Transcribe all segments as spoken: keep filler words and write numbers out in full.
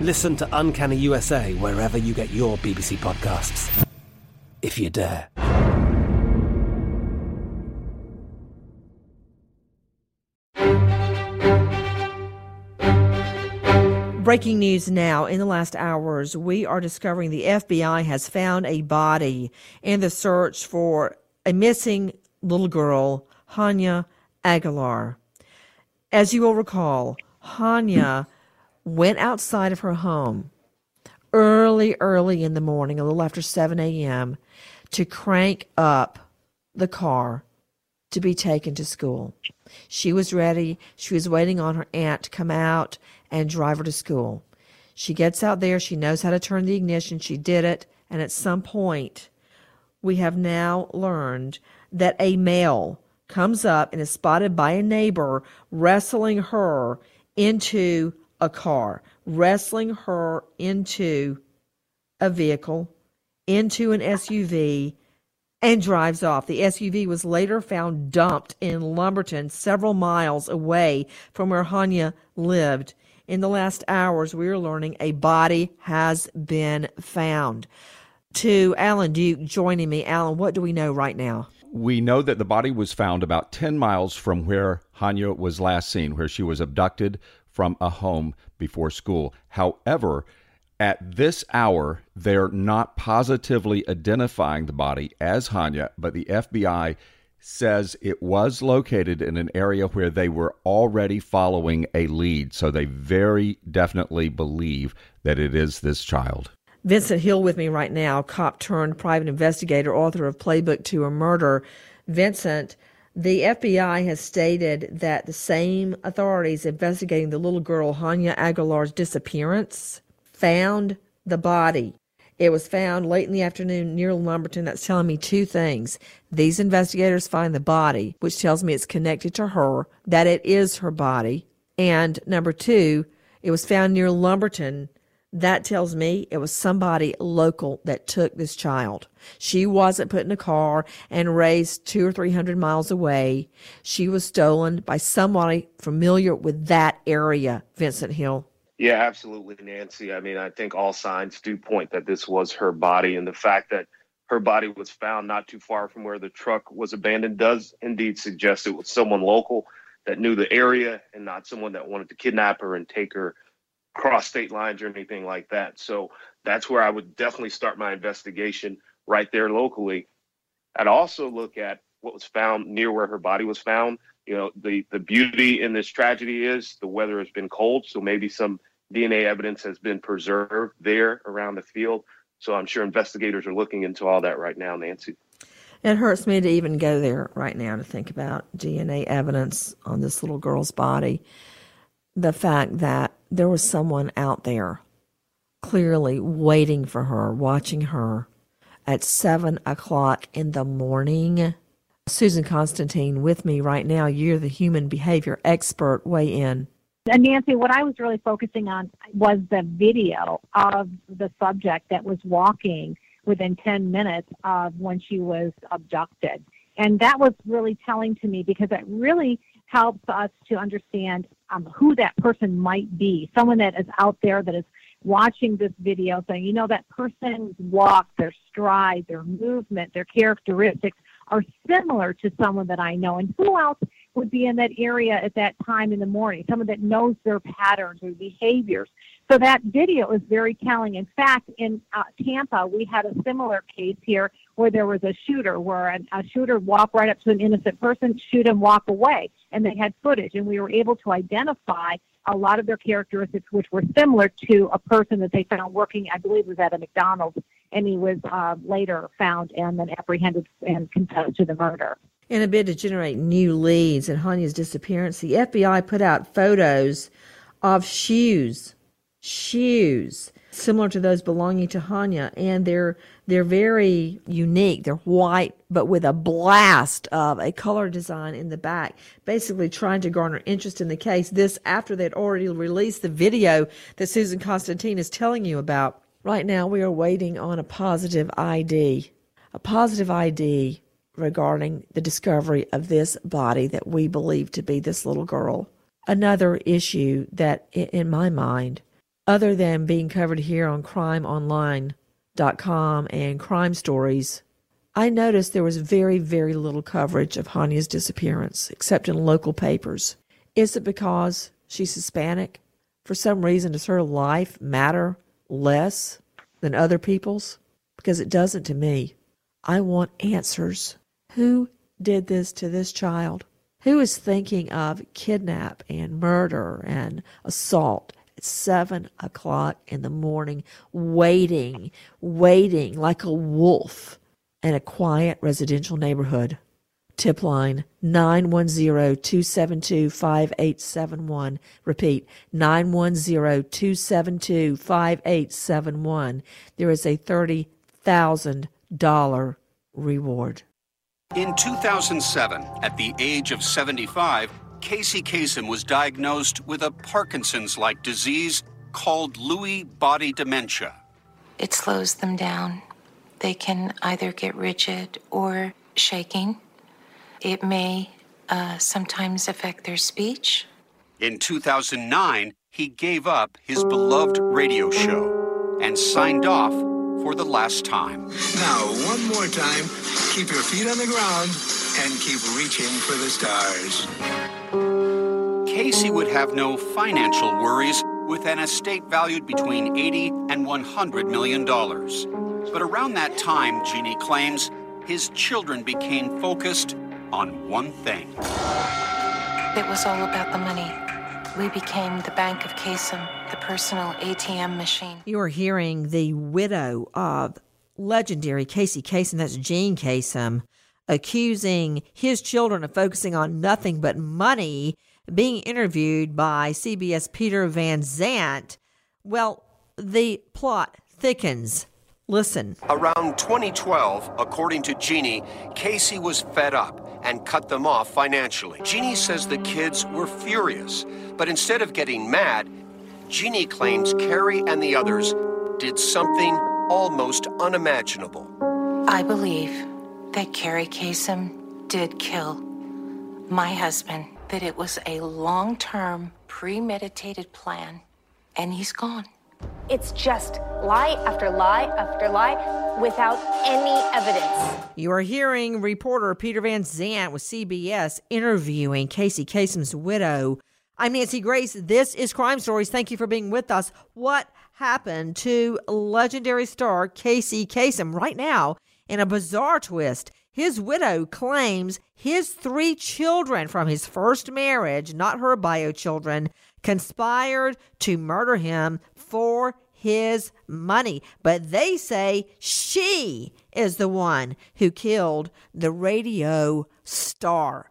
Listen to Uncanny U S A wherever you get your B B C podcasts, if you dare. Breaking news now. In the last hours, we are discovering the F B I has found a body in the search for a missing little girl, Hania Aguilar. As you will recall, Hania went outside of her home early, early in the morning, a little after seven a.m., to crank up the car to be taken to school. She was ready. She was waiting on her aunt to come out and drive her to school. She gets out there. She knows how to turn the ignition. She did it. And at some point, we have now learned that a male comes up and is spotted by a neighbor wrestling her into a car, wrestling her into a vehicle, into an S U V, and drives off. The S U V was later found dumped in Lumberton, several miles away from where Hania lived. In the last hours, we are learning a body has been found. To Alan Duke joining me. Alan, what do we know right now? We know that the body was found about ten miles from where Hania was last seen, where she was abducted from a home before school. However, at this hour, they're not positively identifying the body as Hania, but the F B I says it was located in an area where they were already following a lead. So they very definitely believe that it is this child. Vincent Hill with me right now, cop turned private investigator, author of Playbook to a Murder. Vincent, the F B I has stated that the same authorities investigating the little girl, Hania Aguilar's disappearance, found the body. It was found late in the afternoon near Lumberton. That's telling me two things. These investigators find the body, which tells me it's connected to her, that it is her body. And number two, it was found near Lumberton. That tells me it was somebody local that took this child. She wasn't put in a car and raised two or three hundred miles away. She was stolen by somebody familiar with that area, Vincent Hill. Yeah, absolutely, Nancy. I mean, I think all signs do point that this was her body. And the fact that her body was found not too far from where the truck was abandoned does indeed suggest it was someone local that knew the area and not someone that wanted to kidnap her and take her cross state lines or anything like that. So that's where I would definitely start my investigation, right there locally. I'd also look at what was found near where her body was found. You know, the, the beauty in this tragedy is the weather has been cold, so maybe some D N A evidence has been preserved there around the field. So I'm sure investigators are looking into all that right now, Nancy. It hurts me to even go there right now to think about D N A evidence on this little girl's body. The fact that there was someone out there clearly waiting for her, watching her at seven o'clock in the morning. Susan Constantine with me right now. You're the human behavior expert. Weigh in. And Nancy, what I was really focusing on was the video of the subject that was walking within ten minutes of when she was abducted. And that was really telling to me because it really helps us to understand um, who that person might be, someone that is out there that is watching this video saying, you know, that person's walk, their stride, their movement, their characteristics are similar to someone that I know. And who else would be in that area at that time in the morning? Someone that knows their patterns or behaviors. So that video is very telling. In fact, in uh, Tampa, we had a similar case here where there was a shooter, where an, a shooter walked right up to an innocent person, shoot him, walk away, and they had footage. And we were able to identify a lot of their characteristics, which were similar to a person that they found working, I believe was at a McDonald's, and he was uh, later found and then apprehended and confessed to the murder. In a bid to generate new leads in Hania's disappearance, the F B I put out photos of shoes, shoes similar to those belonging to Hania, and they're they're very unique. They're white, but with a blast of a color design in the back, basically trying to garner interest in the case. This after they'd already released the video that Susan Constantine is telling you about. Right now, we are waiting on a positive I D, a positive I D regarding the discovery of this body that we believe to be this little girl. Another issue that, in my mind, other than being covered here on crime online dot com and Crime Stories, I noticed there was very, very little coverage of Hania's disappearance, except in local papers. Is it because she's Hispanic? For some reason, does her life matter less than other people's? Because it doesn't to me. I want answers. Who did this to this child? Who is thinking of kidnap and murder and assault at seven o'clock in the morning, waiting, waiting like a wolf in a quiet residential neighborhood? Tip line nine one zero, two seven two, five eight seven one. Repeat, nine one zero, two seven two, five eight seven one. There is a thirty thousand dollars reward. In two thousand seven, at the age of seventy-five, Casey Kasem was diagnosed with a Parkinson's-like disease called Lewy body dementia. It slows them down. They can either get rigid or shaking. It may uh, sometimes affect their speech. In two thousand nine, he gave up his beloved radio show and signed off for the last time. Now, one more time, keep your feet on the ground and keep reaching for the stars. Casey would have no financial worries with an estate valued between eighty and one hundred million dollars. But around that time, Jeannie claims, his children became focused on one thing. It was all about the money. We became the Bank of Kasem, the personal A T M machine. You are hearing the widow of legendary Casey Kasem, that's Jean Kasem, accusing his children of focusing on nothing but money, being interviewed by C B S Peter Van Sant. Well, the plot thickens. Listen. Around twenty twelve, according to Jeannie, Casey was fed up and cut them off financially. Jeannie says the kids were furious, but instead of getting mad, Jeannie claims Kerri and the others did something almost unimaginable. I believe that Kerri Kasem did kill my husband, that it was a long-term premeditated plan, and he's gone. It's just lie after lie after lie without any evidence. You are hearing reporter Peter Van Sant with C B S interviewing Casey Kasem's widow. I'm Nancy Grace. This is Crime Stories. Thank you for being with us. What happened to legendary star Casey Kasem? Right now, in a bizarre twist, his widow claims his three children from his first marriage, not her bio children, conspired to murder him for his money. But they say she is the one who killed the radio star.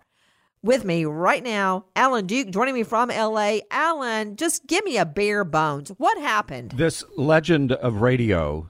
With me right now, Alan Duke, joining me from L A. Alan, just give me a bare bones. What happened? This legend of radio,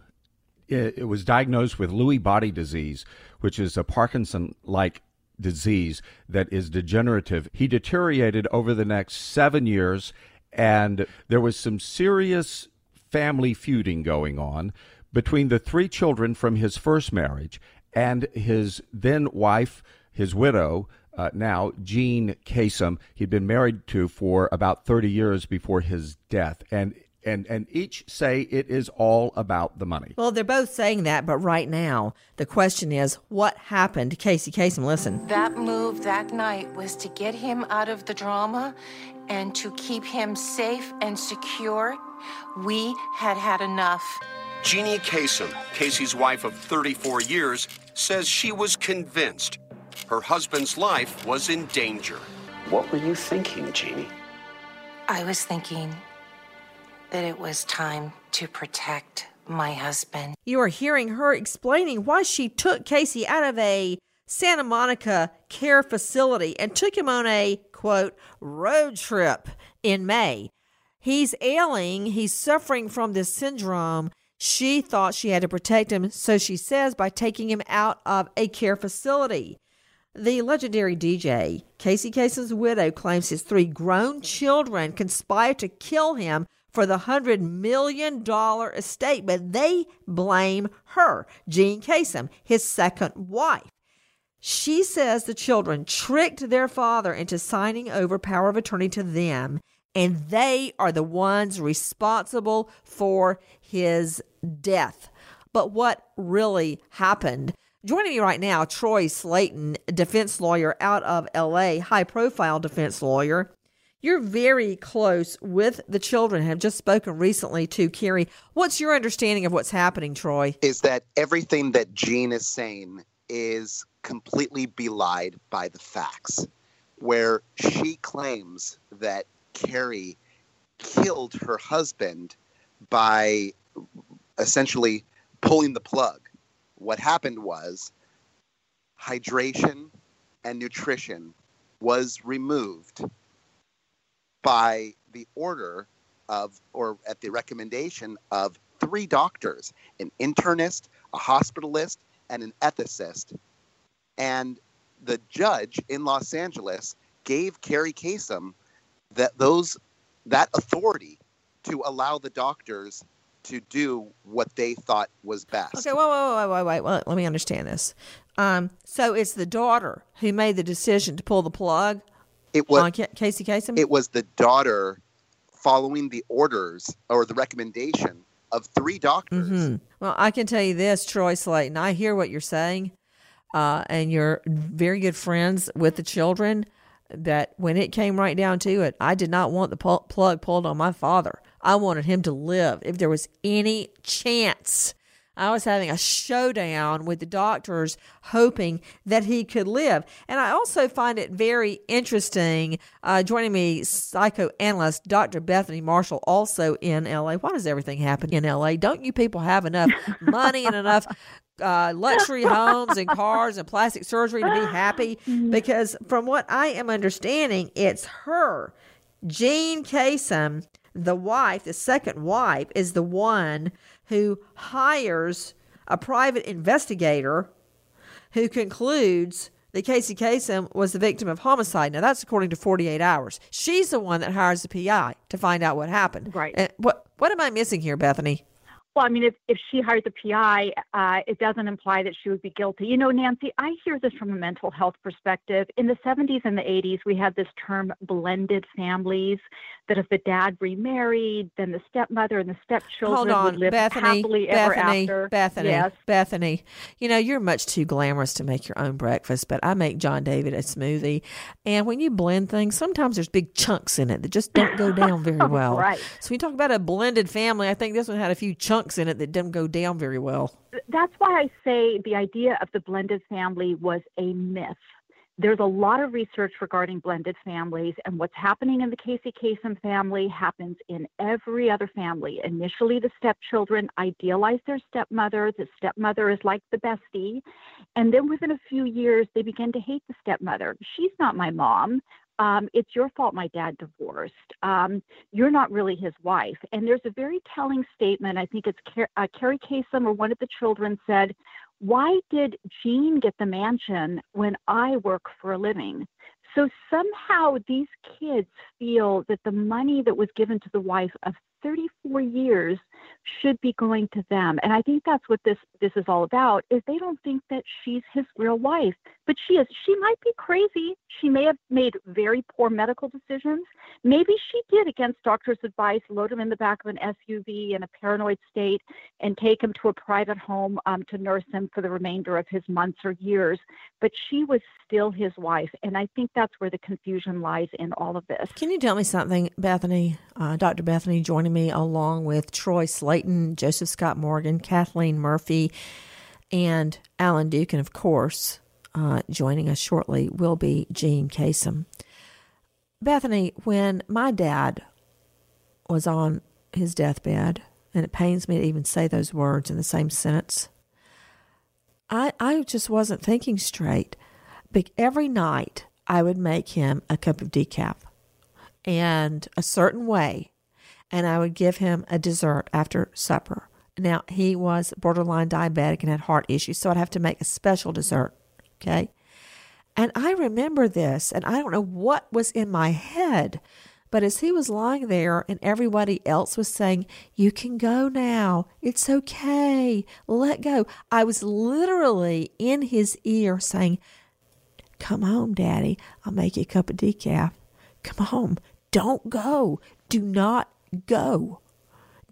it, it was diagnosed with Lewy body disease, which is a Parkinson-like disease that is degenerative. He deteriorated over the next seven years, and there was some serious family feuding going on between the three children from his first marriage and his then wife, his widow, Uh, now, Jean Kasem. He'd been married to for about thirty years before his death. And, and, and each say it is all about the money. Well, they're both saying that, but right now, the question is, what happened to Casey Kasem? Listen. That move that night was to get him out of the drama and to keep him safe and secure. We had had enough. Jeannie Kasem, Casey's wife of thirty-four years, says she was convinced her husband's life was in danger. What were you thinking, Jeannie? I was thinking that it was time to protect my husband. You are hearing her explaining why she took Casey out of a Santa Monica care facility and took him on a, quote, road trip in May. He's ailing. He's suffering from this syndrome. She thought she had to protect him, so she says, by taking him out of a care facility. The legendary D J, Casey Kasem's widow, claims his three grown children conspired to kill him for the one hundred million dollars estate, but they blame her, Jean Kasem, his second wife. She says the children tricked their father into signing over power of attorney to them, and they are the ones responsible for his death. But what really happened? Joining me right now, Troy Slayton, defense lawyer out of L A, high-profile defense lawyer. You're very close with the children, have just spoken recently to Kerri. What's your understanding of what's happening, Troy? Is that everything that Jean is saying is completely belied by the facts, where she claims that Kerri killed her husband by essentially pulling the plug. What happened was hydration and nutrition was removed by the order of, or at the recommendation of, three doctors, an internist, a hospitalist, and an ethicist. And the judge in Los Angeles gave Kerri Kasem that those that authority to allow the doctors to do what they thought was best. Okay, whoa, whoa, whoa, wait, wait, let me understand this. Um, so it's the daughter who made the decision to pull the plug It was on Casey Kasem? It was the daughter following the orders or the recommendation of three doctors. Mm-hmm. Well, I can tell you this, Troy Slayton, I hear what you're saying, uh, and you're very good friends with the children, that when it came right down to it, I did not want the pl- plug pulled on my father. I wanted him to live if there was any chance. I was having a showdown with the doctors, hoping that he could live. And I also find it very interesting, uh, joining me, psychoanalyst Doctor Bethany Marshall, also in L A. Why does everything happen in L A? Don't you people have enough money and enough uh, luxury homes and cars and plastic surgery to be happy? Because from what I am understanding, it's her, Jean Kasem, the wife, the second wife, is the one who hires a private investigator who concludes that Casey Kasem was the victim of homicide. Now, that's according to forty-eight hours. She's the one that hires the P I to find out what happened. Right. And what, what am I missing here, Bethany? Well, I mean, if, if she hired the P I, uh, it doesn't imply that she would be guilty. You know, Nancy, I hear this from a mental health perspective. In the seventies and the eighties, we had this term blended families, that if the dad remarried, then the stepmother and the stepchildren Hold on. would live Bethany, happily Bethany, ever after. Bethany, yes. Bethany, you know, you're much too glamorous to make your own breakfast, but I make John David a smoothie. And when you blend things, sometimes there's big chunks in it that just don't go down very well. Right. So when you talk about a blended family, I think this one had a few chunks in it that didn't go down very well. That's why I say the idea of the blended family was a myth. There's a lot of research regarding blended families, and what's happening in the Casey Kasem family happens in every other family. Initially, the stepchildren idealize their stepmother. The stepmother is like the bestie. And then within a few years, they begin to hate the stepmother. She's not my mom. Um, it's your fault my dad divorced. Um, you're not really his wife. And there's a very telling statement. I think it's Ker- uh, Kerri Kasem or one of the children said, "Why did Jean get the mansion when I work for a living?" So somehow these kids feel that the money that was given to the wife of thirty-four years should be going to them. And I think that's what this this is all about, is they don't think that she's his real wife. But she is. She might be crazy. She may have made very poor medical decisions. Maybe she did, against doctor's advice, load him in the back of an S U V in a paranoid state and take him to a private home um, to nurse him for the remainder of his months or years. But she was still his wife. And I think that's where the confusion lies in all of this. Can you tell me something, Bethany? Uh, Doctor Bethany joining me along with Troy Slayton, Joseph Scott Morgan, Kathleen Murphy, and Alan Duke, and of course... Uh, joining us shortly will be Jean Kasem. Bethany, when my dad was on his deathbed, and it pains me to even say those words in the same sentence, I, I just wasn't thinking straight. But every night I would make him a cup of decaf and a certain way, and I would give him a dessert after supper. Now, he was borderline diabetic and had heart issues, so I'd have to make a special dessert. Okay. And I remember this, and I don't know what was in my head, but as he was lying there and everybody else was saying, "You can go now. It's okay. Let go," I was literally in his ear saying, "Come home, Daddy. I'll make you a cup of decaf. Come home. Don't go. Do not go.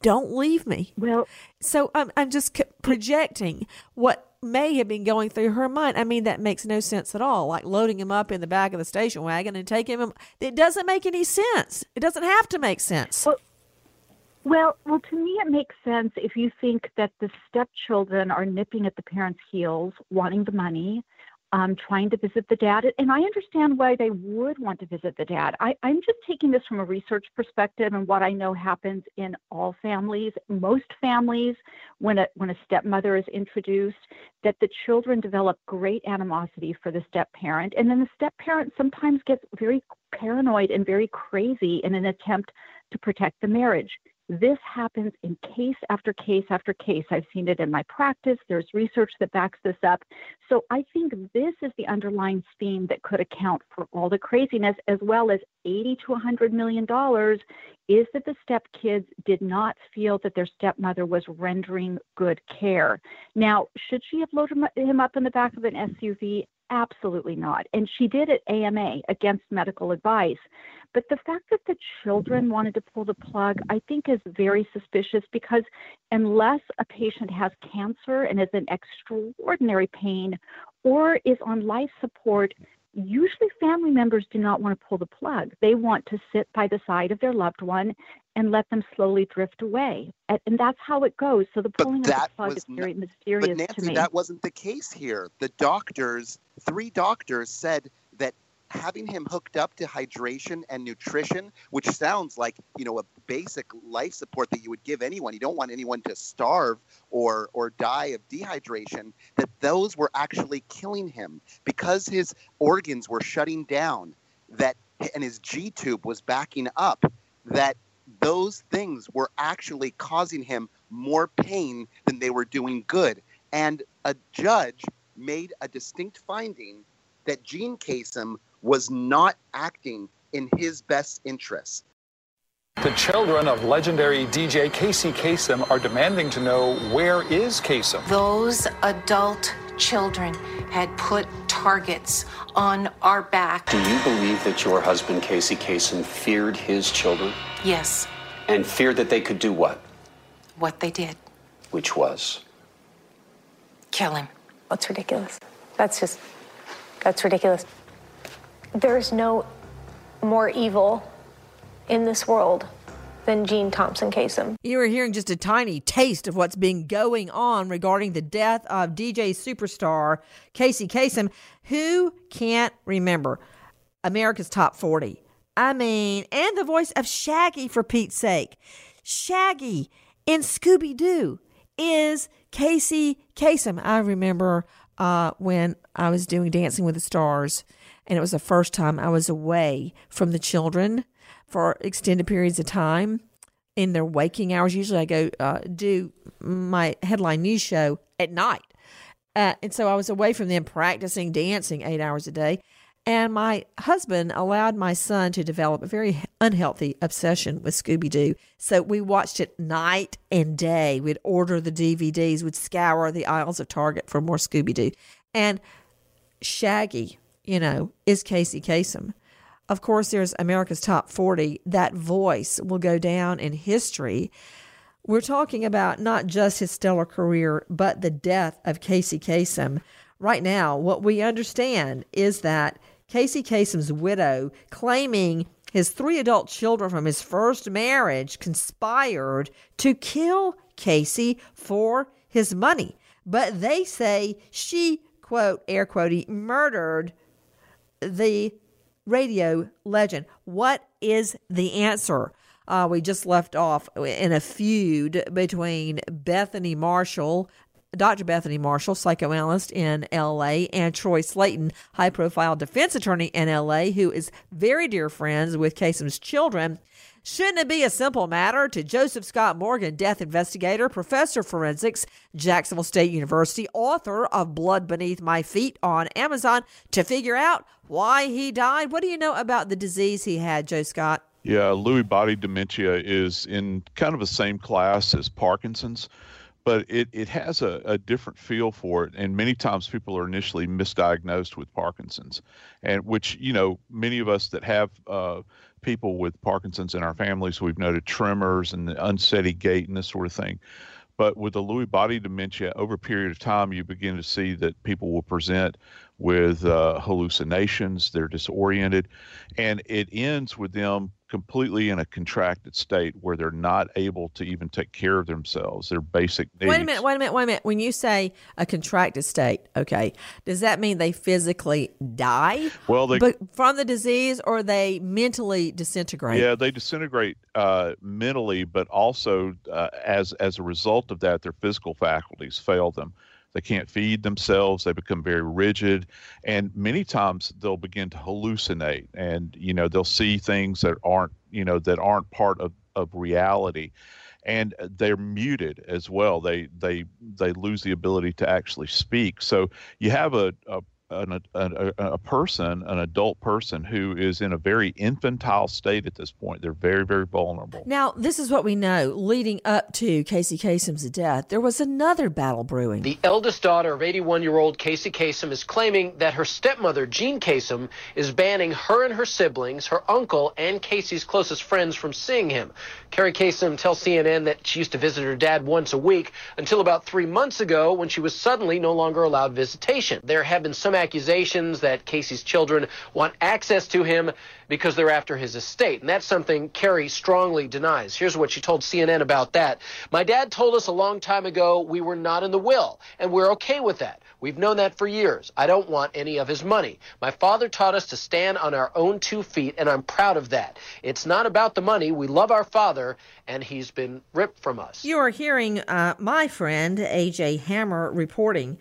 Don't leave me." Well, so I'm, I'm just projecting what may have been going through her mind. I mean, that makes no sense at all. Like loading him up in the back of the station wagon and taking him. It doesn't make any sense. It doesn't have to make sense. Well, well, well, to me, it makes sense if you think that the stepchildren are nipping at the parents' heels, wanting the money, um, trying to visit the dad. And I understand why they would want to visit the dad. I, I'm just taking this from a research perspective and what I know happens in all families, most families, when a, when a stepmother is introduced, that the children develop great animosity for the stepparent. And then the stepparent sometimes gets very paranoid and very crazy in an attempt to protect the marriage. This happens in case after case after case. I've seen it in my practice. There's research that backs this up. So I think this is the underlying theme that could account for all the craziness, as well as eighty to one hundred million dollars, is that the stepkids did not feel that their stepmother was rendering good care. Now, should she have loaded him up in the back of an S U V? Absolutely not. And she did at A M A, against medical advice. But the fact that the children wanted to pull the plug, I think, is very suspicious, because unless a patient has cancer and is in extraordinary pain or is on life support, usually family members do not want to pull the plug. They want to sit by the side of their loved one and let them slowly drift away. And, and that's how it goes. So the pulling of the plug is very not, mysterious but Nancy, to me. But that wasn't the case here. The doctors, three doctors said that having him hooked up to hydration and nutrition, which sounds like, you know, a basic life support that you would give anyone. You don't want anyone to starve or or die of dehydration, that those were actually killing him because his organs were shutting down, that and his G tube was backing up, that those things were actually causing him more pain than they were doing good. And a judge made a distinct finding that Jean Kasem was not acting in his best interests. The children of legendary D J Casey Kasem are demanding to know, where is Kasem? Those adult children had put targets on our back. Do you believe that your husband, Casey Kasem, feared his children? Yes. And feared that they could do what? What they did. Which was? Kill him. That's ridiculous. That's just, that's ridiculous. There is no more evil in this world than Jean Thompson Kasem. You were hearing just a tiny taste of what's been going on regarding the death of D J superstar Casey Kasem, who can't remember America's Top forty. I mean, and the voice of Shaggy, for Pete's sake. Shaggy in Scooby-Doo is Casey Kasem. I remember uh, when I was doing Dancing with the Stars, and it was the first time I was away from the children for extended periods of time in their waking hours. Usually I go uh, do my headline news show at night. Uh, and so I was away from them practicing dancing eight hours a day. And my husband allowed my son to develop a very unhealthy obsession with Scooby-Doo. So we watched it night and day. We'd order the D V Ds. We'd scour the aisles of Target for more Scooby-Doo. And Shaggy, you know, is Casey Kasem. Of course, there's America's Top forty. That voice will go down in history. We're talking about not just his stellar career, but the death of Casey Kasem. Right now, what we understand is that Casey Kasem's widow, claiming his three adult children from his first marriage, conspired to kill Casey for his money. But they say she, quote, air quote, murdered the radio legend. What is the answer? Uh, we just left off in a feud between Bethany Marshall, Doctor Bethany Marshall, psychoanalyst in L A, and Troy Slayton, high-profile defense attorney in L A, who is very dear friends with Kasem's children. Shouldn't it be a simple matter to Joseph Scott Morgan, death investigator, professor of forensics, Jacksonville State University, author of Blood Beneath My Feet on Amazon, to figure out why he died? What do you know about the disease he had, Joe Scott? Yeah, Lewy body dementia is in kind of the same class as Parkinson's, but it, it has a, a different feel for it. And many times people are initially misdiagnosed with Parkinson's, and which, you know, many of us that have uh, people with Parkinson's in our families, we've noted tremors and the unsteady gait and this sort of thing. But with the Lewy body dementia, over a period of time, you begin to see that people will present with uh, hallucinations. They're disoriented, and it ends with them completely in a contracted state where they're not able to even take care of themselves, their basic needs. Wait a minute, wait a minute, wait a minute. When you say a contracted state, okay, does that mean they physically die well, they, but from the disease, or they mentally disintegrate? Yeah, they disintegrate uh, mentally, but also uh, as, as a result of that, their physical faculties fail them. They can't feed themselves. They become very rigid. And many times they'll begin to hallucinate, and, you know, they'll see things that aren't, you know, that aren't part of, of reality. And they're muted as well. They, they, they lose the ability to actually speak. So you have a, a, an, a, a person, an adult person who is in a very infantile state at this point. They're very, very vulnerable. Now, this is what we know. Leading up to Casey Kasem's death, there was another battle brewing. The eldest daughter of eighty-one-year-old Casey Kasem is claiming that her stepmother, Jean Kasem, is banning her and her siblings, her uncle, and Casey's closest friends from seeing him. Kerri Kasem tells C N N that she used to visit her dad once a week until about three months ago, when she was suddenly no longer allowed visitation. There have been some accusations that Casey's children want access to him because they're after his estate. And that's something Kerri strongly denies. Here's what she told C N N about that. My dad told us a long time ago we were not in the will, and we're okay with that. We've known that for years. I don't want any of his money. My father taught us to stand on our own two feet, and I'm proud of that. It's not about the money. We love our father, and he's been ripped from us. You are hearing uh, my friend A J Hammer reporting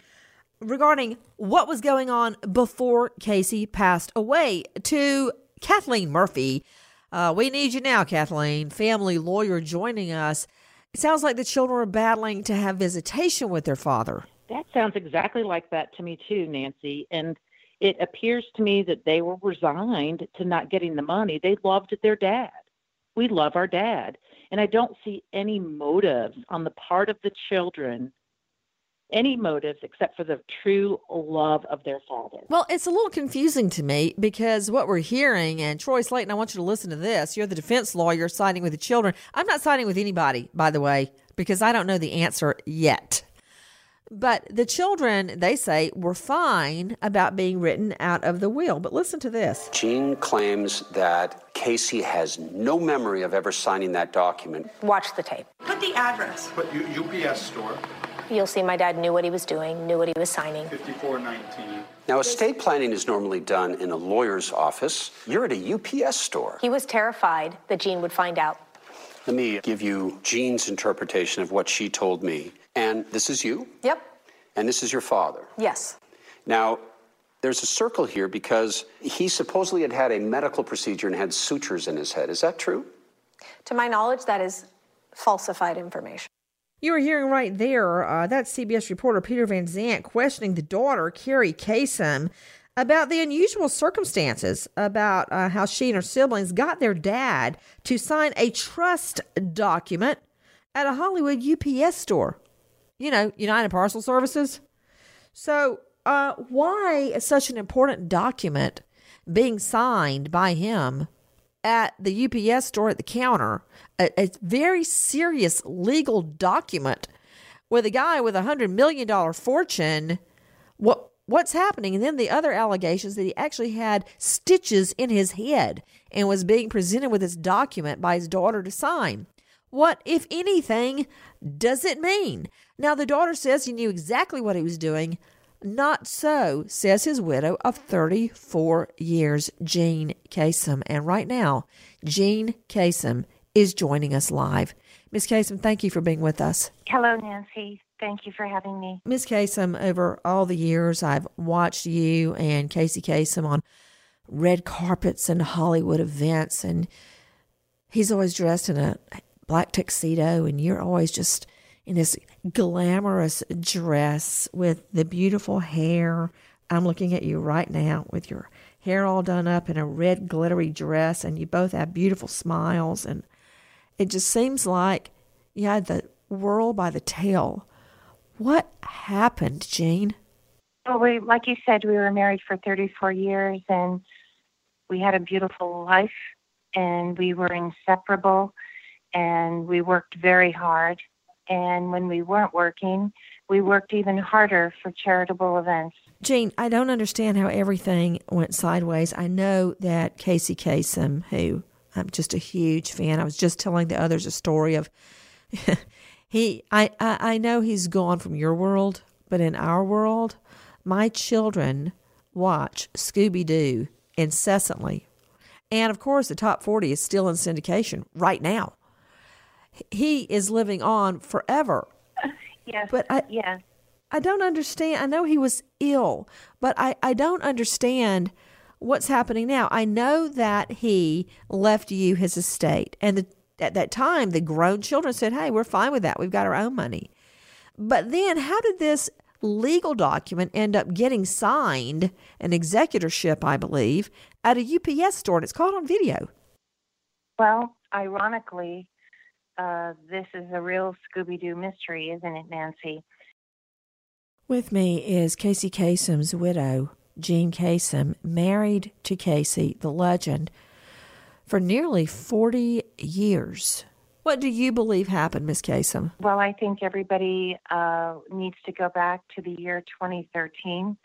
regarding what was going on before Casey passed away to Kathleen Murphy. Uh, we need you now, Kathleen, family lawyer joining us. It sounds like the children are battling to have visitation with their father. That sounds exactly like that to me too, Nancy. And it appears to me that they were resigned to not getting the money. They loved their dad. we love our dad. And I don't see any motives on the part of the children, any motives except for the true love of their father. Well, it's a little confusing to me because what we're hearing, and Troy Slayton, I want you to listen to this. You're the defense lawyer siding with the children. I'm not siding with anybody, by the way, because I don't know the answer yet. But the children, they say, were fine about being written out of the will. But listen to this. Jean claims that Casey has no memory of ever signing that document. Watch the tape. Put the address. Put U P S store. You'll see my dad knew what he was doing, knew what he was signing. fifty-four nineteen. Now, estate planning is normally done in a lawyer's office. You're at a U P S store. He was terrified that Jean would find out. Let me give you Jean's interpretation of what she told me. And this is you? Yep. And this is your father? Yes. Now, there's a circle here because he supposedly had had a medical procedure and had sutures in his head. Is that true? To my knowledge, that is falsified information. You were hearing right there, uh, that's C B S reporter Peter Van Sant questioning the daughter, Kerri Kasem, about the unusual circumstances about uh, how she and her siblings got their dad to sign a trust document at a Hollywood U P S store. You know, United Parcel Services. So uh, why is such an important document being signed by him at the U P S store at the counter? A, a very serious legal document with a guy with a one hundred million dollars fortune. What, what's happening? And then the other allegations that he actually had stitches in his head and was being presented with this document by his daughter to sign. What, if anything, does it mean? Now, the daughter says he knew exactly what he was doing. Not so, says his widow of thirty-four years, Jean Kasem. And right now, Jean Kasem is joining us live. Miz Kasem, thank you for being with us. Hello, Nancy. Thank you for having me. Miz Kasem, over all the years, I've watched you and Casey Kasem on red carpets and Hollywood events, and he's always dressed in a black tuxedo, and you're always just in this glamorous dress with the beautiful hair. I'm looking at you right now with your hair all done up in a red glittery dress, and you both have beautiful smiles, and it just seems like you had the world by the tail. What happened, Jean? Well, we, like you said, we were married for thirty-four years, and we had a beautiful life, and we were inseparable. And we worked very hard. And when we weren't working, we worked even harder for charitable events. Jean, I don't understand how everything went sideways. I know that Casey Kasem, who I'm just a huge fan. I was just telling the others a story of he. I, I, I know he's gone from your world, but in our world, my children watch Scooby-Doo incessantly. And, of course, the Top forty is still in syndication right now. He is living on forever. Yes. But I, yeah. I don't understand. I know he was ill, but I, I don't understand what's happening now. I know that he left you his estate. And the, at that time, the grown children said, hey, we're fine with that. We've got our own money. But then how did this legal document end up getting signed, an executorship, I believe, at a U P S store? And it's caught on video. Well, ironically, Uh, this is a real Scooby-Doo mystery, isn't it, Nancy? With me is Casey Kasem's widow, Jean Kasem, married to Casey, the legend, for nearly forty years. What do you believe happened, Miz Kasem? Well, I think everybody uh, needs to go back to the year twenty thirteen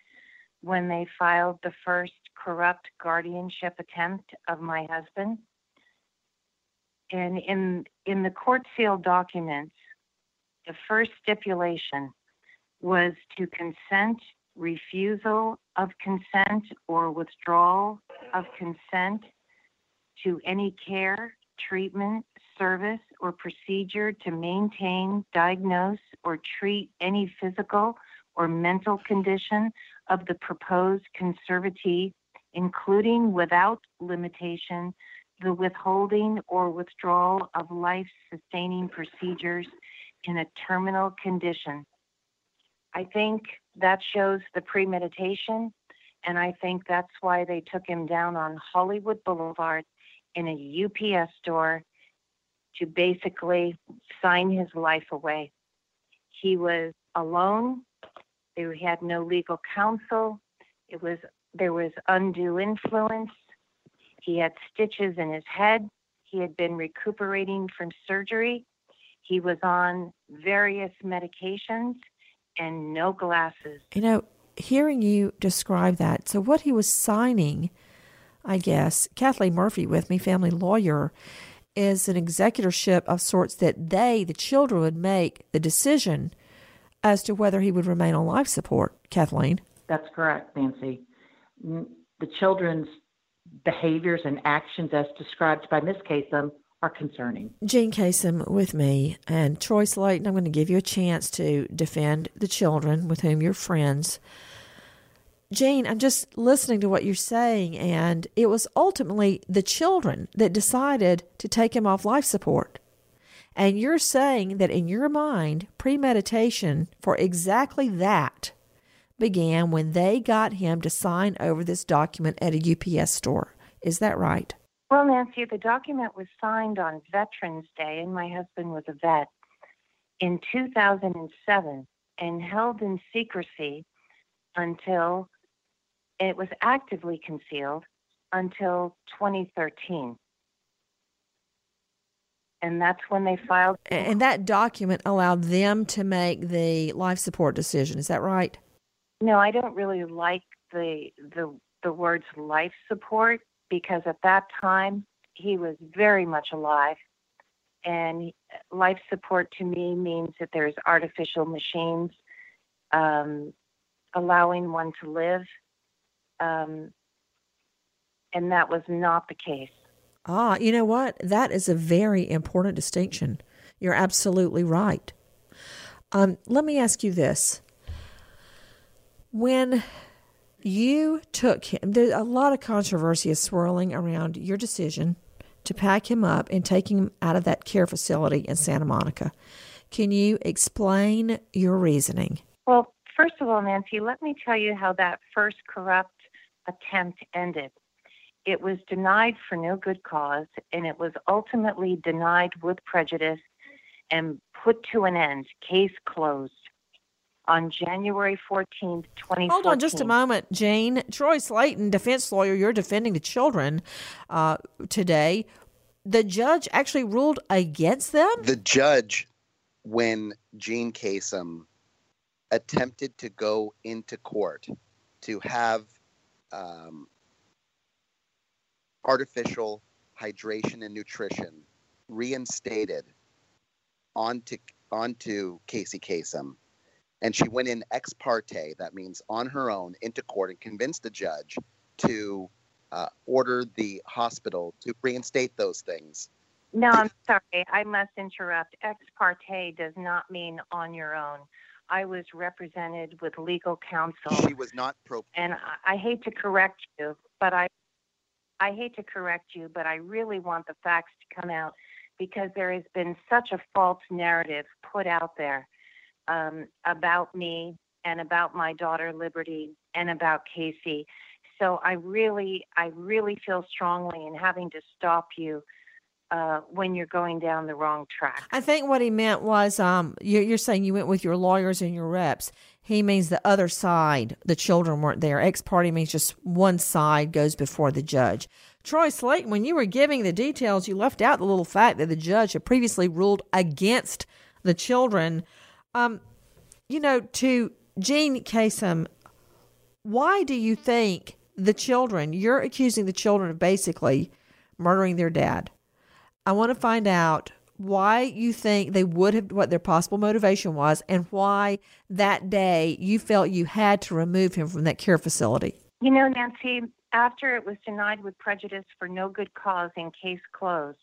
when they filed the first corrupt guardianship attempt of my husband. And in in the court-sealed documents, the first stipulation was to consent, refusal of consent, or withdrawal of consent to any care, treatment, service, or procedure to maintain, diagnose, or treat any physical or mental condition of the proposed conservatee, including without limitation, the withholding or withdrawal of life-sustaining procedures in a terminal condition. I think that shows the premeditation, and I think that's why they took him down on Hollywood Boulevard in a U P S store to basically sign his life away. He was alone. They had no legal counsel. It was there was undue influence. He had stitches in his head. He had been recuperating from surgery. He was on various medications and no glasses. You know, hearing you describe that, so what he was signing, I guess, Kathleen Murphy with me, family lawyer, is an executorship of sorts that they, the children, would make the decision as to whether he would remain on life support, Kathleen. That's correct, Nancy. The children's behaviors and actions as described by Miz Kasem are concerning. Jean Kasem with me, and Troy Slayton, I'm going to give you a chance to defend the children with whom you're friends. Jean, I'm just listening to what you're saying, and it was ultimately the children that decided to take him off life support. And you're saying that in your mind, premeditation for exactly that began when they got him to sign over this document at a U P S store. Is that right? Well, Nancy, the document was signed on Veterans Day, and my husband was a vet, in two thousand seven, and held in secrecy until it was actively concealed until twenty thirteen. And that's when they filed. And that document allowed them to make the life support decision. Is that right? No, I don't really like the the the words life support, because at that time he was very much alive, and life support to me means that there's artificial machines um, allowing one to live, um, and that was not the case. Ah, you know what? That is a very important distinction. You're absolutely right. Um, let me ask you this. When you took him, there's a lot of controversy is swirling around your decision to pack him up and take him out of that care facility in Santa Monica. Can you explain your reasoning? Well, first of all, Nancy, let me tell you how that first corrupt attempt ended. It was denied for no good cause, and it was ultimately denied with prejudice and put to an end. Case closed. On January fourteenth, twenty fourteen. Hold on just a moment, Jean. Troy Slayton, defense lawyer, you're defending the children uh, today. The judge actually ruled against them? The judge, when Jean Kasem attempted to go into court to have um, artificial hydration and nutrition reinstated onto, onto Casey Kasem, and she went in ex parte, that means on her own, into court and convinced the judge to uh, order the hospital to reinstate those things. No, I'm sorry. I must interrupt. Ex parte does not mean on your own. I was represented with legal counsel. She was not pro. And I, I hate to correct you, but I, I hate to correct you, but I really want the facts to come out, because there has been such a false narrative put out there. Um, about me and about my daughter Liberty and about Casey. So I really, I really feel strongly in having to stop you uh, when you're going down the wrong track. I think what he meant was, um, you, you're saying you went with your lawyers and your reps. He means the other side. The children weren't there. Ex parte means just one side goes before the judge. Troy Slayton, when you were giving the details, you left out the little fact that the judge had previously ruled against the children. Um, you know, to Jean Kasem, why do you think the children, you're accusing the children of basically murdering their dad? I want to find out why you think they would have, what their possible motivation was, and why that day you felt you had to remove him from that care facility. You know, Nancy, after it was denied with prejudice for no good cause and case closed,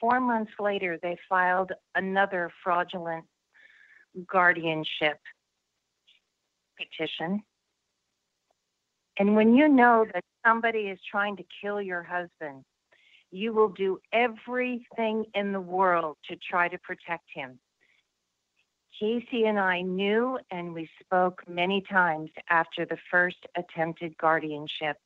four months later, they filed another fraudulent guardianship petition. And when you know that somebody is trying to kill your husband, you will do everything in the world to try to protect him. Casey and I knew, and we spoke many times after the first attempted guardianship,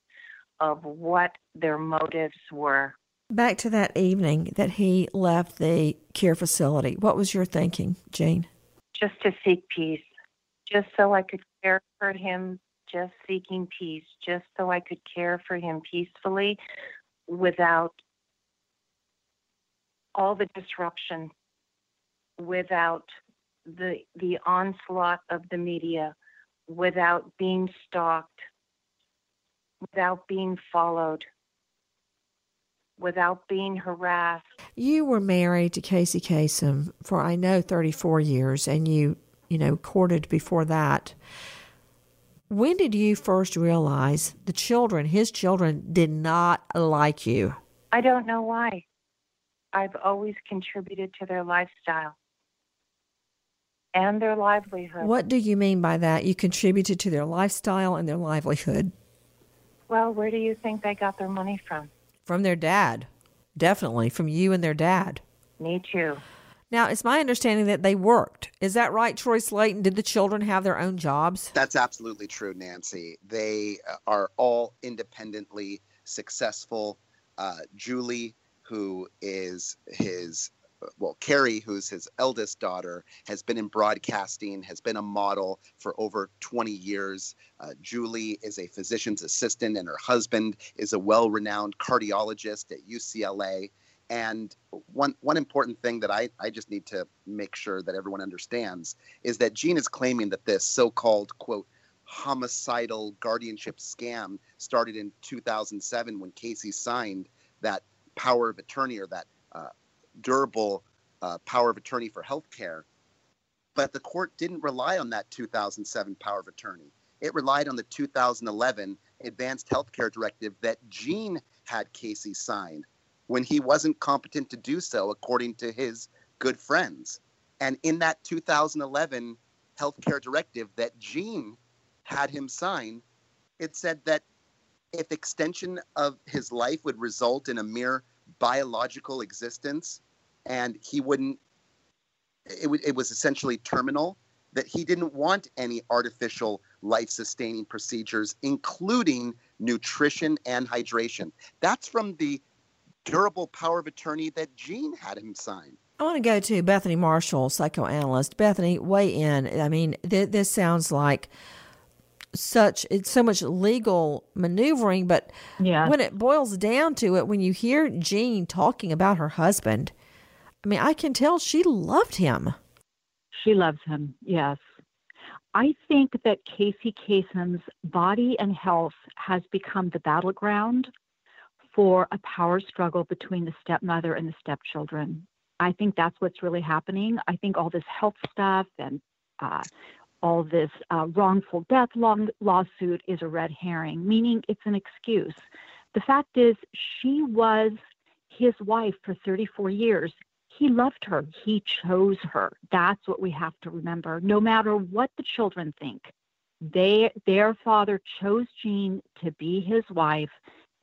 of what their motives were. back to that evening that he left the care facility, what was your thinking, Jean? Just to seek peace, just so I could care for him, just seeking peace, just so I could care for him peacefully without all the disruption, without the the onslaught of the media, without being stalked, without being followed, without being harassed. You were married to Casey Kasem for, I know, thirty-four years, and you, you know, courted before that. When did you first realize the children, his children, did not like you? I don't know why. I've always contributed to their lifestyle and their livelihood. What do you mean by that? You contributed to their lifestyle and their livelihood? Well, where do you think they got their money from? From their dad. Definitely. From you and their dad. Me too. Now, it's my understanding that they worked. Is that right, Troy Slayton? Did the children have their own jobs? That's absolutely true, Nancy. They are all independently successful. Uh, Julie, who is his, well, Kerri, who's his eldest daughter, has been in broadcasting, has been a model for over twenty years. Uh, Julie is a physician's assistant, and her husband is a well-renowned cardiologist at U C L A. And one one important thing that I, I just need to make sure that everyone understands is that Jean is claiming that this so-called, quote, homicidal guardianship scam started in two thousand seven when Casey signed that power of attorney, or that uh, durable uh, power of attorney for healthcare. But the court didn't rely on that two thousand seven power of attorney. It relied on the two thousand eleven advanced healthcare directive that Jean had Casey sign when he wasn't competent to do so, according to his good friends. And in that two thousand eleven healthcare directive that Jean had him sign, it said that if extension of his life would result in a mere biological existence, and he wouldn't, it, w- it was essentially terminal, that he didn't want any artificial life-sustaining procedures, including nutrition and hydration. That's from the durable power of attorney that Jean had him sign. I want to go to Bethany Marshall, psychoanalyst. Bethany, weigh in. I mean, th- this sounds like such it's so much legal maneuvering, but yeah. When it boils down to it, when you hear Jean talking about her husband, I mean, I can tell she loved him. She loves him, yes. I think that Casey Kasem's body and health has become the battleground for a power struggle between the stepmother and the stepchildren. I think that's what's really happening. I think all this health stuff and uh all this uh, wrongful death long lawsuit is a red herring, meaning it's an excuse. The fact is, she was his wife for thirty-four years. He loved her. He chose her. That's what we have to remember. No matter what the children think, they, their father chose Jean to be his wife,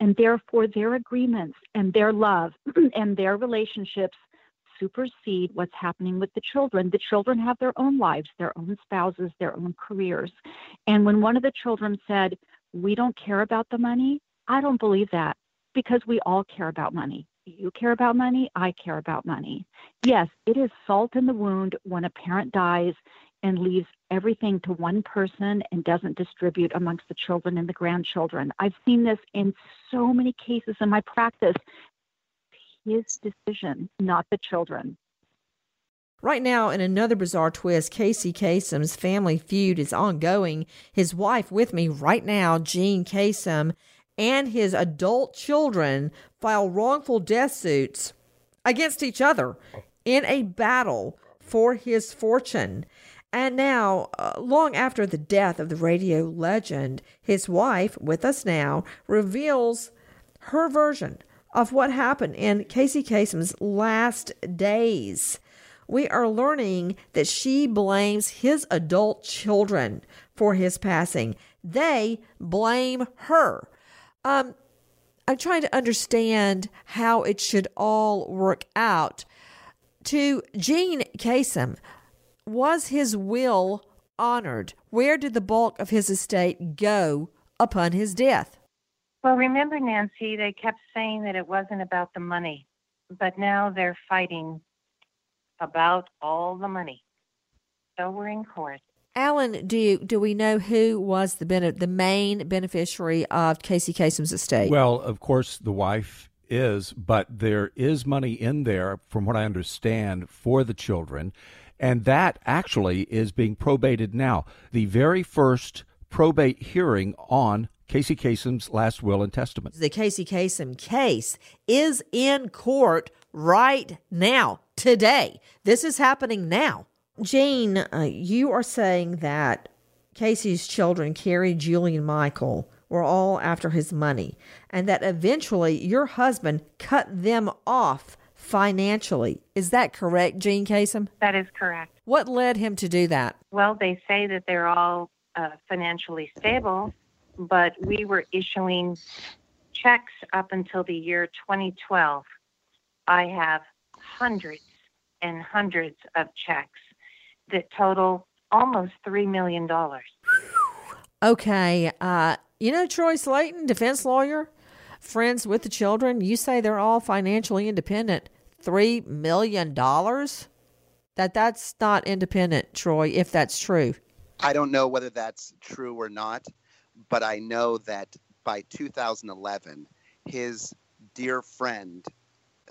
and therefore their agreements and their love and their relationships supersede what's happening with the children. The children have their own lives, their own spouses, their own careers. And when one of the children said, we don't care about the money, I don't believe that, because we all care about money. You care about money, I care about money. Yes, it is salt in the wound when a parent dies and leaves everything to one person and doesn't distribute amongst the children and the grandchildren. I've seen this in so many cases in my practice. His decision, not the children. Right now, in another bizarre twist, Casey Kasem's family feud is ongoing. His wife with me right now, Jean Kasem, and his adult children file wrongful death suits against each other in a battle for his fortune. And now, uh, long after the death of the radio legend, his wife, with us now, reveals her version of what happened in Casey Kasem's last days. We are learning that she blames his adult children for his passing. They blame her. Um, I'm trying to understand how it should all work out. To Jean Kasem, was his will honored? Where did the bulk of his estate go upon his death? Well, remember, Nancy, they kept saying that it wasn't about the money, but now they're fighting about all the money. So we're in court. Alan, do you, do we know who was the bene- the main beneficiary of Casey Kasem's estate? Well, of course, the wife is, but there is money in there, from what I understand, for the children, and that actually is being probated now. The very first probate hearing on Casey Kasem's last will and testament. The Casey Kasem case is in court right now, today. This is happening now. Jean, uh, you are saying that Casey's children, Kerri, Julie, and Michael, were all after his money, and that eventually your husband cut them off financially. Is that correct, Jean Kasem? That is correct. What led him to do that? Well, they say that they're all uh, financially stable, but we were issuing checks up until the year twenty twelve. I have hundreds and hundreds of checks that total almost three million dollars. Okay. Uh, you know, Troy Slayton, defense lawyer, friends with the children, you say they're all financially independent. three million dollars? That that's not independent, Troy, if that's true. I don't know whether that's true or not, but I know that by two thousand eleven, his dear friend,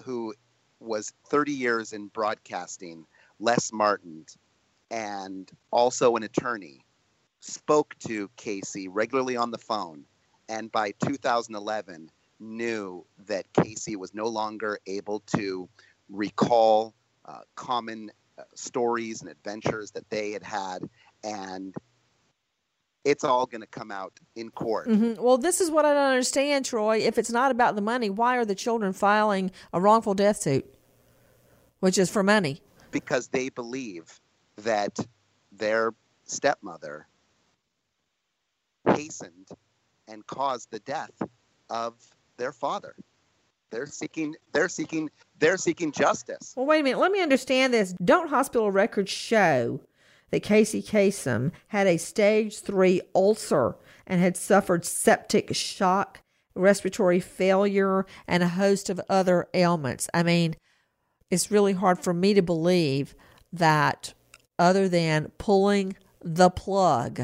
who was thirty years in broadcasting, Les Martin, and also an attorney, spoke to Casey regularly on the phone, and by two thousand eleven knew that Casey was no longer able to recall uh, common uh, stories and adventures that they had had, and it's all going to come out in court. Mm-hmm. Well, this is what I don't understand, Troy. If it's not about the money, why are the children filing a wrongful death suit, which is for money? Because they believe that their stepmother hastened and caused the death of their father. They're seeking, they're seeking, they're seeking justice. Well, wait a minute. Let me understand this. Don't hospital records show that Casey Kasem had a stage three ulcer and had suffered septic shock, respiratory failure, and a host of other ailments? I mean, it's really hard for me to believe that, other than pulling the plug,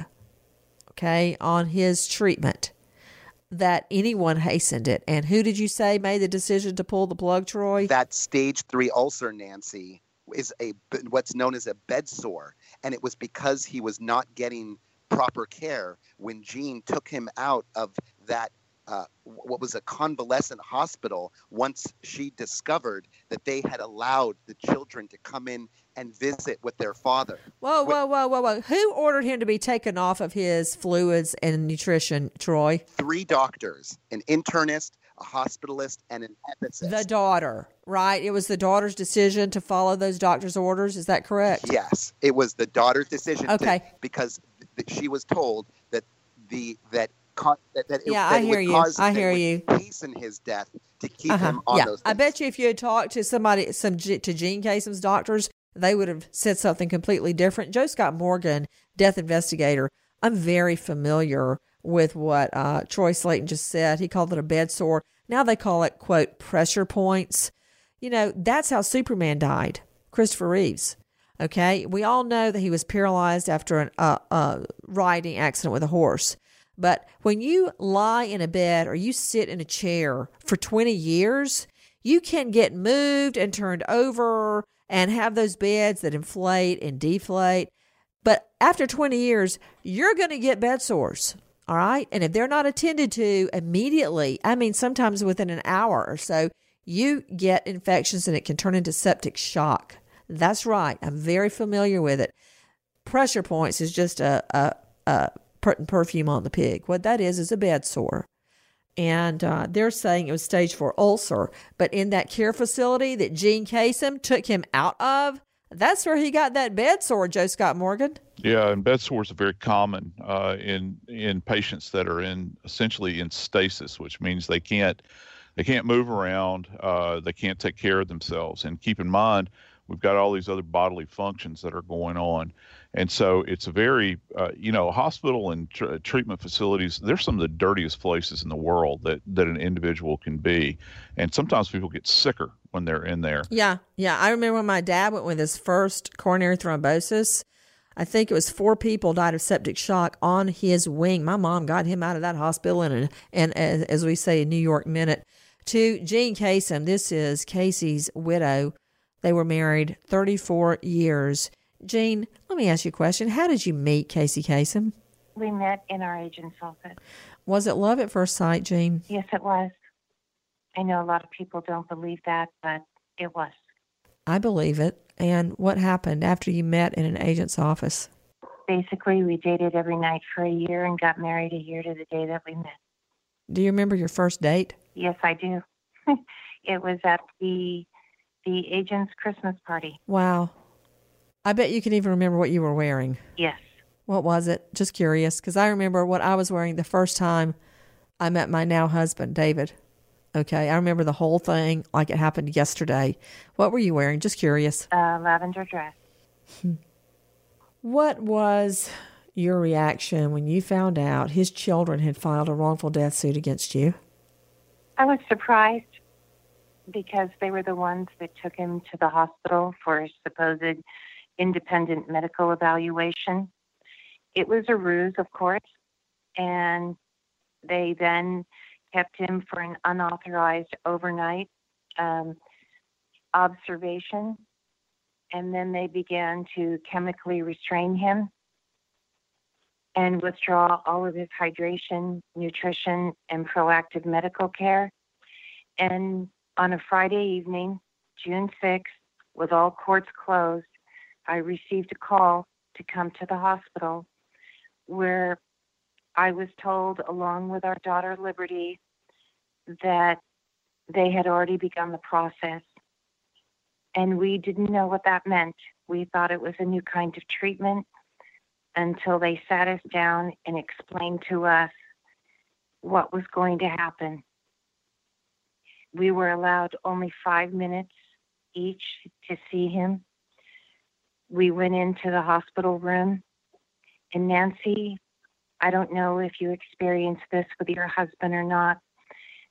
okay, on his treatment, that anyone hastened it. And who did you say made the decision to pull the plug, Troy? That stage three ulcer, Nancy, is a what's known as a bed sore. And it was because he was not getting proper care when Jean took him out of that, uh, what was a convalescent hospital, once she discovered that they had allowed the children to come in and visit with their father. Whoa, whoa, whoa, whoa, whoa. Who ordered him to be taken off of his fluids and nutrition, Troy? Three doctors, an internist, a hospitalist, and an ethicist. The daughter, right? It was the daughter's decision to follow those doctor's orders. Is that correct? Yes. It was the daughter's decision. Okay. To, because th- she was told that the that co- that, that it, yeah, that I hear would you. Cause I hear you. Hasten his death to keep uh-huh. him on yeah. those things. I bet you if you had talked to somebody, some to Jean Kasem's doctors, they would have said something completely different. Joe Scott Morgan, death investigator, I'm very familiar with what uh, Troy Slayton just said. He called it a bed sore. Now they call it, quote, pressure points. You know, that's how Superman died, Christopher Reeves. Okay, we all know that he was paralyzed after an uh, uh, riding accident with a horse. But when you lie in a bed or you sit in a chair for twenty years, you can get moved and turned over and have those beds that inflate and deflate. But after twenty years, you're going to get bed sores. All right. And if they're not attended to immediately, I mean, sometimes within an hour or so, you get infections and it can turn into septic shock. That's right. I'm very familiar with it. Pressure points is just a, a, a perfume on the pig. What that is, is a bed sore. And uh, they're saying it was stage four ulcer. But in that care facility that Jean Kasem took him out of, that's where he got that bed sore, Joe Scott Morgan. Yeah, and bed sores are very common uh, in in patients that are in essentially in stasis, which means they can't they can't move around, uh, they can't take care of themselves. And keep in mind, we've got all these other bodily functions that are going on, And so it's very, uh, you know, hospital and tr- treatment facilities, they're some of the dirtiest places in the world that, that an individual can be. And sometimes people get sicker when they're in there. Yeah. Yeah. I remember when my dad went with his first coronary thrombosis, I think it was four people died of septic shock on his wing. My mom got him out of that hospital in, and as, as we say, in New York minute. To Jean Kasem, this is Casey's widow. They were married thirty-four years. Jean, let me ask you a question. How did you meet Casey Kasem? We met in our agent's office. Was it love at first sight, Jean? Yes, it was. I know a lot of people don't believe that, but it was. I believe it. And what happened after you met in an agent's office? Basically, we dated every night for a year and got married a year to the day that we met. Do you remember your first date? Yes, I do. It was at the the agent's Christmas party. Wow. I bet you can even remember what you were wearing. Yes. What was it? Just curious, because I remember what I was wearing the first time I met my now husband, David. Okay, I remember the whole thing like it happened yesterday. What were you wearing? Just curious. Uh, lavender dress. What was your reaction when you found out his children had filed a wrongful death suit against you? I was surprised, because they were the ones that took him to the hospital for his supposed independent medical evaluation. It was a ruse, of course, and they then kept him for an unauthorized overnight um, observation, and then they began to chemically restrain him and withdraw all of his hydration, nutrition, and proactive medical care. And on a Friday evening, June sixth, with all courts closed, I received a call to come to the hospital, where I was told, along with our daughter Liberty, that they had already begun the process. And we didn't know what that meant. We thought it was a new kind of treatment until they sat us down and explained to us what was going to happen. We were allowed only five minutes each to see him. We went into the hospital room, and Nancy, I don't know if you experienced this with your husband or not,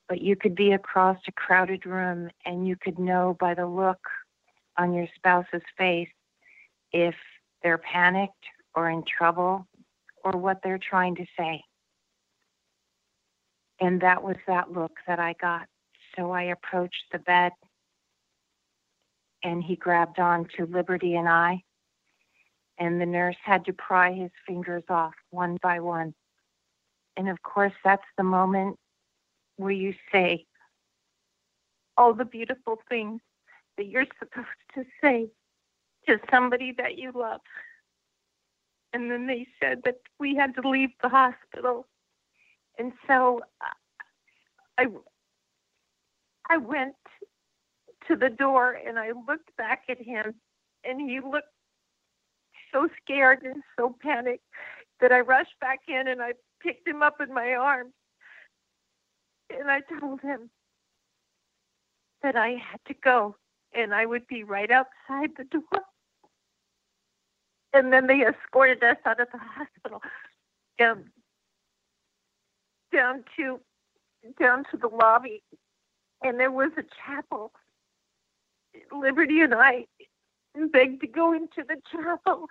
but you could be across a crowded room and you could know by the look on your spouse's face if they're panicked or in trouble or what they're trying to say. And that was that look that I got. So I approached the bed, and he grabbed on to Liberty and I, and the nurse had to pry his fingers off one by one. And of course, that's the moment where you say all the beautiful things that you're supposed to say to somebody that you love. And then they said that we had to leave the hospital. And so I, I went to the door and I looked back at him, and he looked so scared and so panicked that I rushed back in and I picked him up in my arms, and I told him that I had to go and I would be right outside the door. And then they escorted us out of the hospital down, down to down to the lobby, and there was a chapel. Liberty and I begged to go into the chapel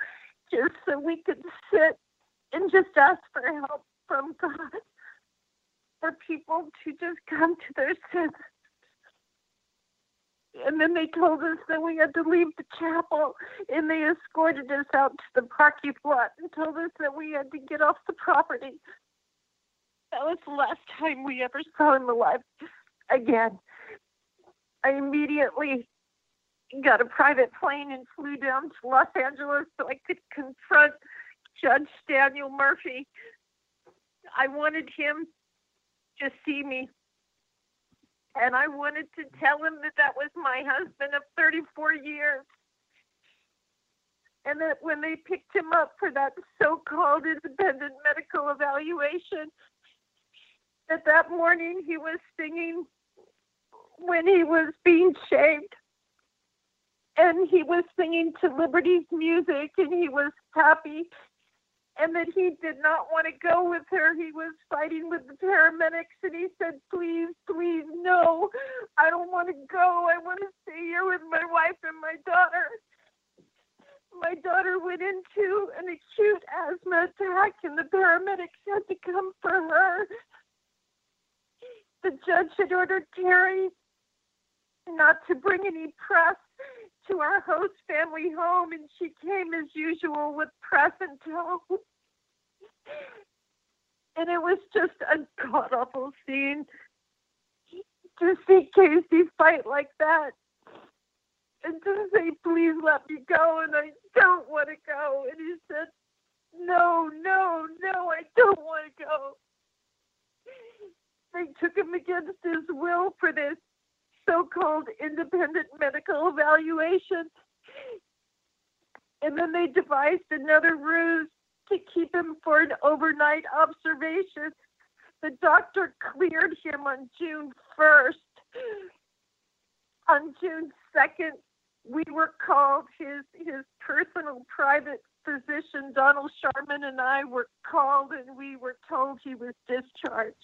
just so we could sit and just ask for help from God, for people to just come to their senses. And then they told us that we had to leave the chapel, and they escorted us out to the parking lot and told us that we had to get off the property. That was the last time we ever saw him alive again. I immediately got a private plane and flew down to Los Angeles so I could confront Judge Daniel Murphy. I wanted him to see me, and I wanted to tell him that that was my husband of thirty-four years, and that when they picked him up for that so-called independent medical evaluation, that that morning he was singing when he was being shaved. and he was singing to Liberty's music, and he was happy, and that he did not want to go with her. He was fighting with the paramedics, and he said, please, please, no, I don't want to go. I want to stay here with my wife and my daughter. My daughter went into an acute asthma attack, and the paramedics had to come for her. The judge had ordered Kerri not to bring any press to our host family home, and she came as usual with press and towel. And it was just a god-awful scene to see Casey fight like that and to say, please let me go, and I don't want to go. And he said, no, no, no, I don't want to go. They took him against his will for this so-called independent medical evaluation. And then they devised another ruse to keep him for an overnight observation. The doctor cleared him on June first. On June second, we were called, his, his personal private physician, Donald Sharman, and I were called, and we were told he was discharged.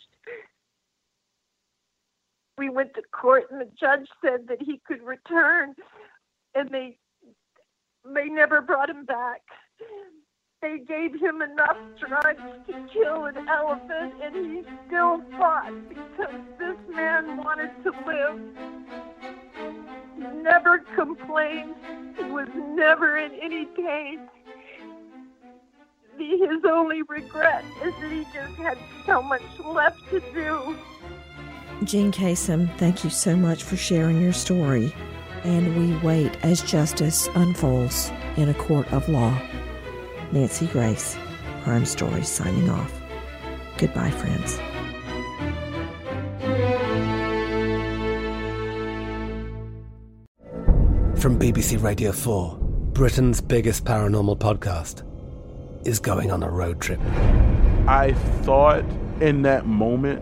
We went to court, and the judge said that he could return, and they they never brought him back. They gave him enough drugs to kill an elephant, and he still fought because this man wanted to live. He never complained. He was never in any pain. His only regret is that he just had so much left to do. Jean Kasem, thank you so much for sharing your story. And we wait as justice unfolds in a court of law. Nancy Grace, Crime Stories, signing off. Goodbye, friends. From B B C Radio four, Britain's biggest paranormal podcast is going on a road trip. I thought in that moment,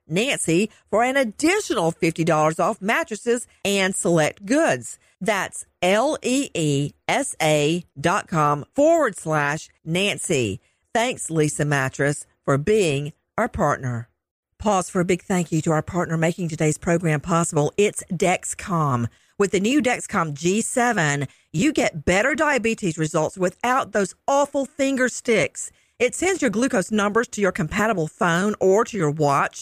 Nancy for an additional fifty dollars off mattresses and select goods. That's L-E-E-S-A dot com forward slash Nancy. Thanks, Leesa Mattress, for being our partner. Pause for a big thank you to our partner making today's program possible. It's Dexcom. With the new Dexcom G seven, you get better diabetes results without those awful finger sticks. It sends your glucose numbers to your compatible phone or to your watch,